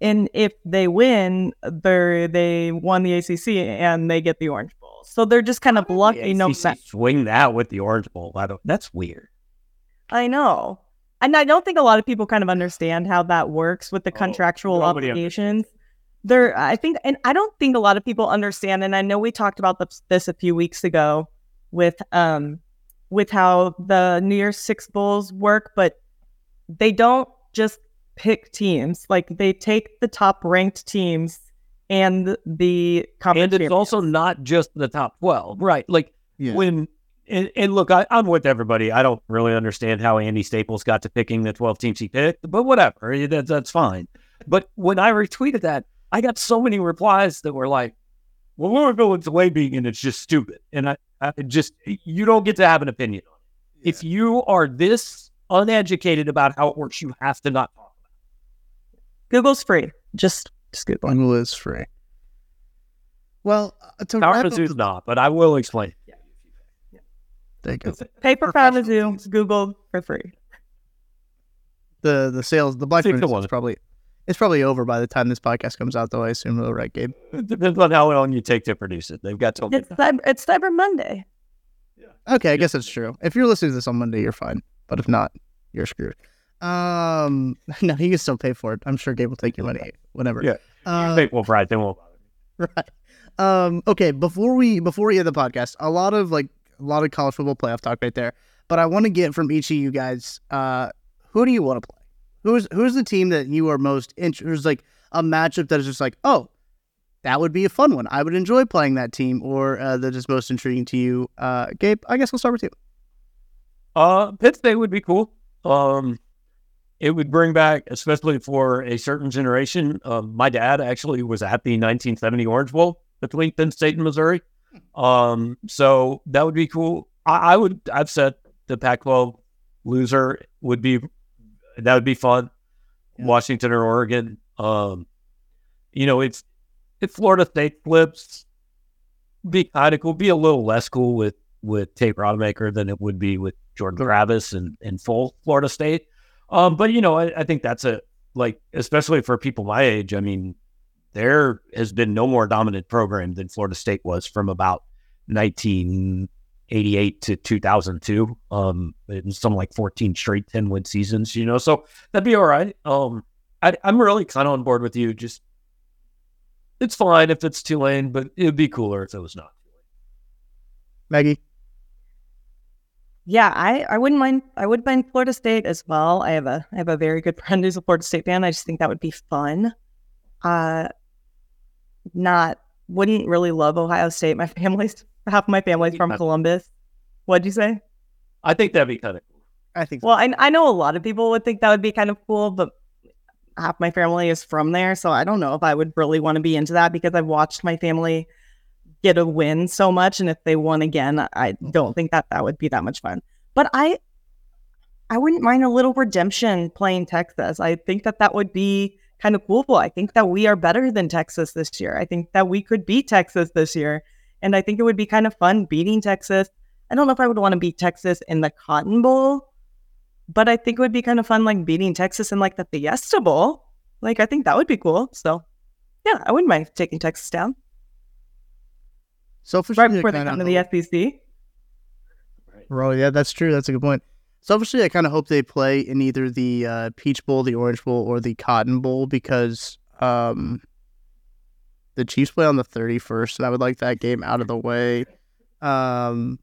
And if they win, they they won the A C C and they get the Orange Bowl. So they're just kind of How lucky. No sense. Swing that with the Orange Bowl. I don't, that's weird. I know, and I don't think a lot of people kind of understand how that works with the contractual oh, obligations. Understands. There, I think, and I don't think a lot of people understand. And I know we talked about this a few weeks ago. With um, with how the New Year's Six Bowls work, but they don't just pick teams. Like, they take the top ranked teams and the conference. And it's also not just the top twelve, right? Like yeah. when and, and look, I, I'm with everybody. I don't really understand how Andy Staples got to picking the twelve teams he picked, but whatever, that, that's fine. But when I retweeted that, I got so many replies that were like, "Well, Louisville is way big, and it's just stupid," and I. Uh, just you don't get to have an opinion on it. Yeah. If you are this uneducated about how it works, you have to not talk about it. Google's free. Just, just Google. Google is free. Well, uh, to Power wrap up the... not, but I will explain. Yeah. Yeah. There you go. Paper Power Mizzou, Google for free. The the sales, the Blackman is probably It's probably over by the time this podcast comes out, though, I assume, though, right, Gabe? It depends on how long you take to produce it. They've got till midnight. It's Cyber, it's Cyber Monday. Yeah. Okay, I guess that's true. If you're listening to this on Monday, you're fine. But if not, you're screwed. Um, no, you can still pay for it. I'm sure Gabe will take your money, whatever. Yeah, uh, they will fry it. They won't bother me. Right. Um. Okay. Before we before we end the podcast, a lot of like a lot of college football playoff talk right there. But I want to get from each of you guys. Uh, who do you want to play? Who's who's the team that you are most interested? There's like a matchup that is just like, oh, that would be a fun one. I would enjoy playing that team, or uh, that is most intriguing to you. Uh, Gabe, I guess we'll start with you. Uh, Penn State would be cool. Um, it would bring back, especially for a certain generation. Um, my dad actually was at the nineteen seventy Orange Bowl between Penn State and Missouri. Um, so that would be cool. I, I would. I've said the Pac twelve loser would be. That would be fun. Yeah. Washington or Oregon. Um, you know, it's if Florida State flips, be kind of cool. Be a little less cool with, with Tate Rodemaker than it would be with Jordan Travis and, and full Florida State. Um, but, you know, I, I think that's a, like, especially for people my age, I mean, there has been no more dominant program than Florida State was from about nineteen eighty-eight to two thousand two, um, some like fourteen straight ten-win seasons, you know, so that'd be all right. Um, I, I'm really kind of on board with you. Just, it's fine if it's Tulane, but it'd be cooler if it was not. Maggie? Yeah, I, I wouldn't mind. I would mind Florida State as well. I have a I have a very good friend who's a Florida State fan. I just think that would be fun. Uh, not wouldn't really love Ohio State. My family's half of my family's from Columbus. What'd you say? I think that'd be kind of cool. I think. So. Well, I I know a lot of people would think that would be kind of cool, but half my family is from there, so I don't know if I would really want to be into that because I've watched my family get a win so much, and if they won again, I don't think that that would be that much fun. But I, I wouldn't mind a little redemption playing Texas. I think that that would be kind of cool. I think that we are better than Texas this year. I think that we could beat Texas this year, and I think it would be kind of fun beating Texas. I don't know if I would want to beat Texas in the Cotton Bowl, but I think it would be kind of fun, like beating Texas in like the Fiesta Bowl. Like I think that would be cool. So, yeah, I wouldn't mind taking Texas down. Selfishly, right before they come to the S E C. Well, yeah, that's true. That's a good point. Selfishly, I kind of hope they play in either the uh, Peach Bowl, the Orange Bowl, or the Cotton Bowl because um, the Chiefs play on the thirty-first, and I would like that game out of the way. Um,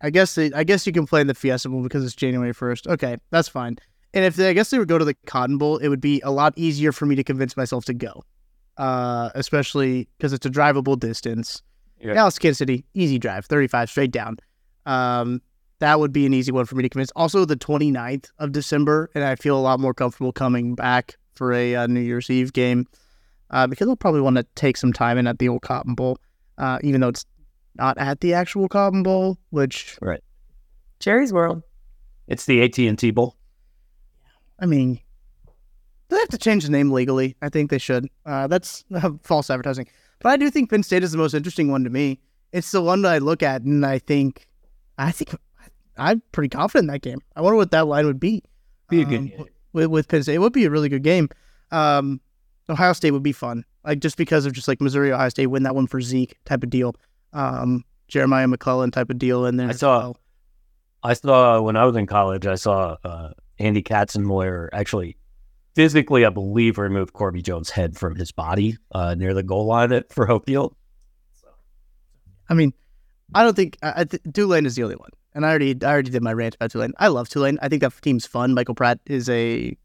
I guess they, I guess you can play in the Fiesta Bowl because it's January first. Okay, that's fine. And if they, I guess they would go to the Cotton Bowl, it would be a lot easier for me to convince myself to go, uh, especially because it's a drivable distance. Yeah. Dallas, Kansas City, easy drive, thirty-five straight down. Um, that would be an easy one for me to convince. Also, the twenty-ninth of December, and I feel a lot more comfortable coming back for a uh, New Year's Eve game uh, because I'll probably want to take some time in at the old Cotton Bowl, uh, even though it's not at the actual Cotton Bowl, which right, Jerry's World. It's the A T and T Bowl. I mean, do they have to change the name legally? I think they should. Uh, that's uh, false advertising. But I do think Penn State is the most interesting one to me. It's the one that I look at, and I think, I think I'm pretty confident in that game. I wonder what that line would be. Be a um, good game with, with Penn State. It would be a really good game. Um, Ohio State would be fun, like just because of just like Missouri, Ohio State win that one for Zeke type of deal. Um, Jeremiah McClellan type of deal in there. I saw. Well. I saw when I was in college. I saw uh, Andy Katzenmoyer actually. Physically, I believe, removed Corby Jones' head from his body uh, near the goal line at for Hope Field. I mean, I don't think I, I th- Tulane is the only one, and I already I already did my rant about Tulane. I love Tulane. I think that team's fun. Michael Pratt is a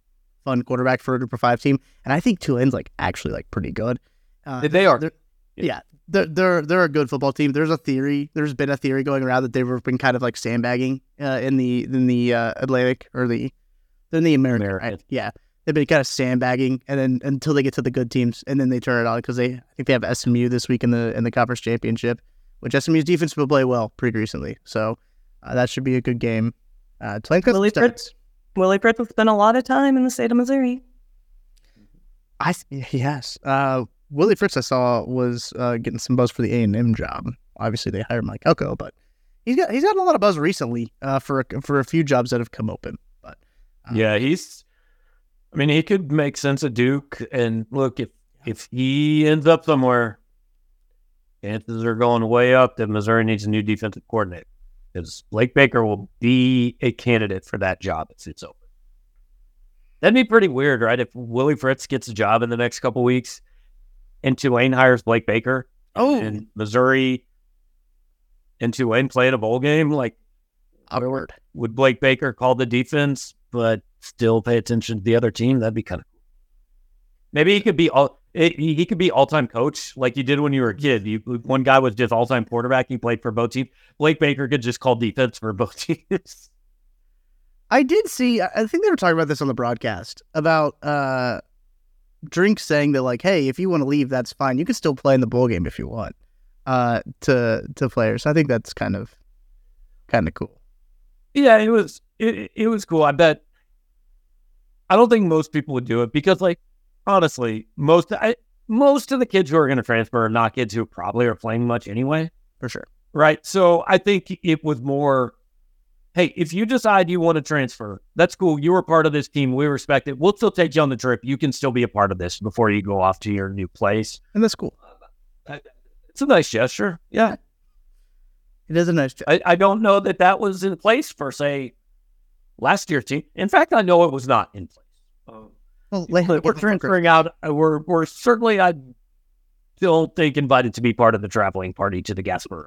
fun quarterback for a Group of Five team, and I think Tulane's like actually like pretty good. Uh, they are, they're, yeah. yeah, they're they're they're a good football team. There's a theory. There's been a theory going around that they've been kind of like sandbagging uh, in the in the uh, Atlantic or the in the American, American. Right? Yeah. They've been kind of sandbagging, and then until they get to the good teams, and then they turn it on because they I think they have S M U this week in the in the conference championship, which S M U's defense will play well pretty recently, so uh, that should be a good game. Uh, Willie Pritz Willie Pritz will spend a lot of time in the state of Missouri. I yes, uh, Willie Pritz I saw was uh, getting some buzz for the A and M job. Obviously, they hired Mike Elko, but he's got he's gotten a lot of buzz recently uh, for for a few jobs that have come open. But um, yeah, he's. I mean, he could make sense of Duke. And look, if if he ends up somewhere, chances are going way up that Missouri needs a new defensive coordinator, because Blake Baker will be a candidate for that job if it's open. That'd be pretty weird, right? If Willie Fritz gets a job in the next couple weeks and Tulane hires Blake Baker, oh, and Missouri and Tulane play in a bowl game, like, Awkward. Would Blake Baker call the defense but still pay attention to the other team? That'd be kind of cool. Maybe he could be all it, he could be all-time coach like you did when you were a kid. You, one guy was just all-time quarterback. He played for both teams. Blake Baker could just call defense for both teams. I did see, I think they were talking about this on the broadcast, about uh, Drink saying that, like, hey, if you want to leave, that's fine. You can still play in the bowl game if you want, uh, to to players. I think that's kind of kind of cool. Yeah, it was it, it was cool. I bet. I don't think most people would do it because, like, honestly, most I, most of the kids who are going to transfer are not kids who probably are playing much anyway. For sure. Right? So I think it was more, hey, if you decide you want to transfer, that's cool. You were part of this team. We respect it. We'll still take you on the trip. You can still be a part of this before you go off to your new place. And that's cool. It's a nice gesture. Yeah. It is a nice job. I, I don't know that that was in place for, say, last year's team. In fact, I know it was not in place. Um, well, we're transferring out. We're we're certainly, I don't think, invited to be part of the traveling party to the Gasparilla.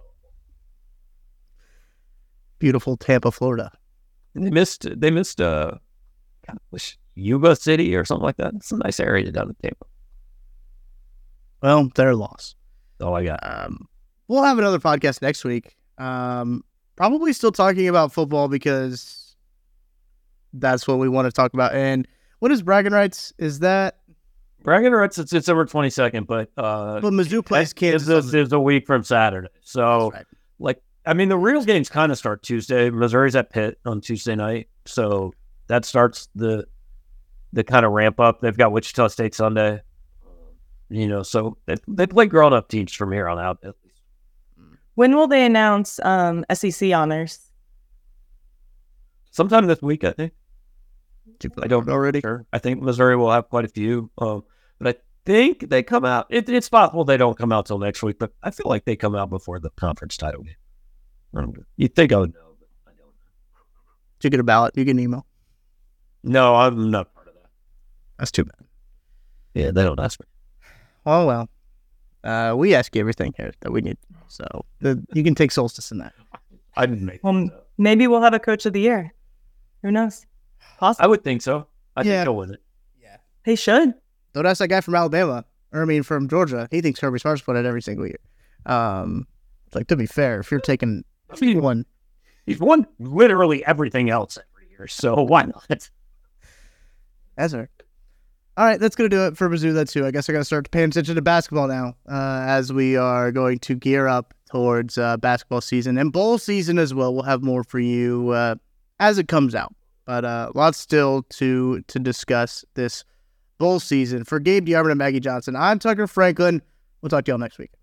Beautiful Tampa, Florida. And they missed, they missed uh, God, was Yuba City or something like that. It's a nice area down in Tampa. Well, their loss. Oh, I got. Um, we'll have another podcast next week. Um, probably still talking about football because that's what we want to talk about. And what is bragging rights? Is that bragging rights? It's it's over twenty second, but uh, but Mizzou plays Kansas. Is a, is a week from Saturday, so right. like I mean, the real games kind of start Tuesday. Missouri's at Pitt on Tuesday night, so that starts the the kind of ramp up. They've got Wichita State Sunday, you know, so they they play grown up teams from here on out. When will they announce um, S E C honors? Sometime this week, I think. I don't know already. Sure. I think Missouri will have quite a few, um, but I think they come out. It, it's possible they don't come out till next week, but I feel like they come out before the conference title game. You'd think I would know, but I don't know. Did you get a ballot? Did you get an email? No, I'm not part of that. That's too bad. Yeah, they don't ask me. Oh well. Uh, we ask you everything here that we need, so the, you can take solstice in that. I didn't make. Well, so. Maybe we'll have a coach of the year. Who knows? Possibly. I would think so. I yeah. think he'll win it. Yeah, he should. Don't ask that guy from Alabama, or I mean from Georgia. He thinks Kirby Smart's won it every single year. Um, like, to be fair, if you're taking I mean, one, he's won literally everything else every year. So why not? That's her. All right, that's going to do it for Mizzou That's Who. I guess I got to start paying attention to basketball now, uh, as we are going to gear up towards uh, basketball season and bowl season as well. We'll have more for you uh, as it comes out, but uh, lots still to to discuss this bowl season. For Gabe DeArmond and Maggie Johnson, I'm Tucker Franklin. We'll talk to y'all next week.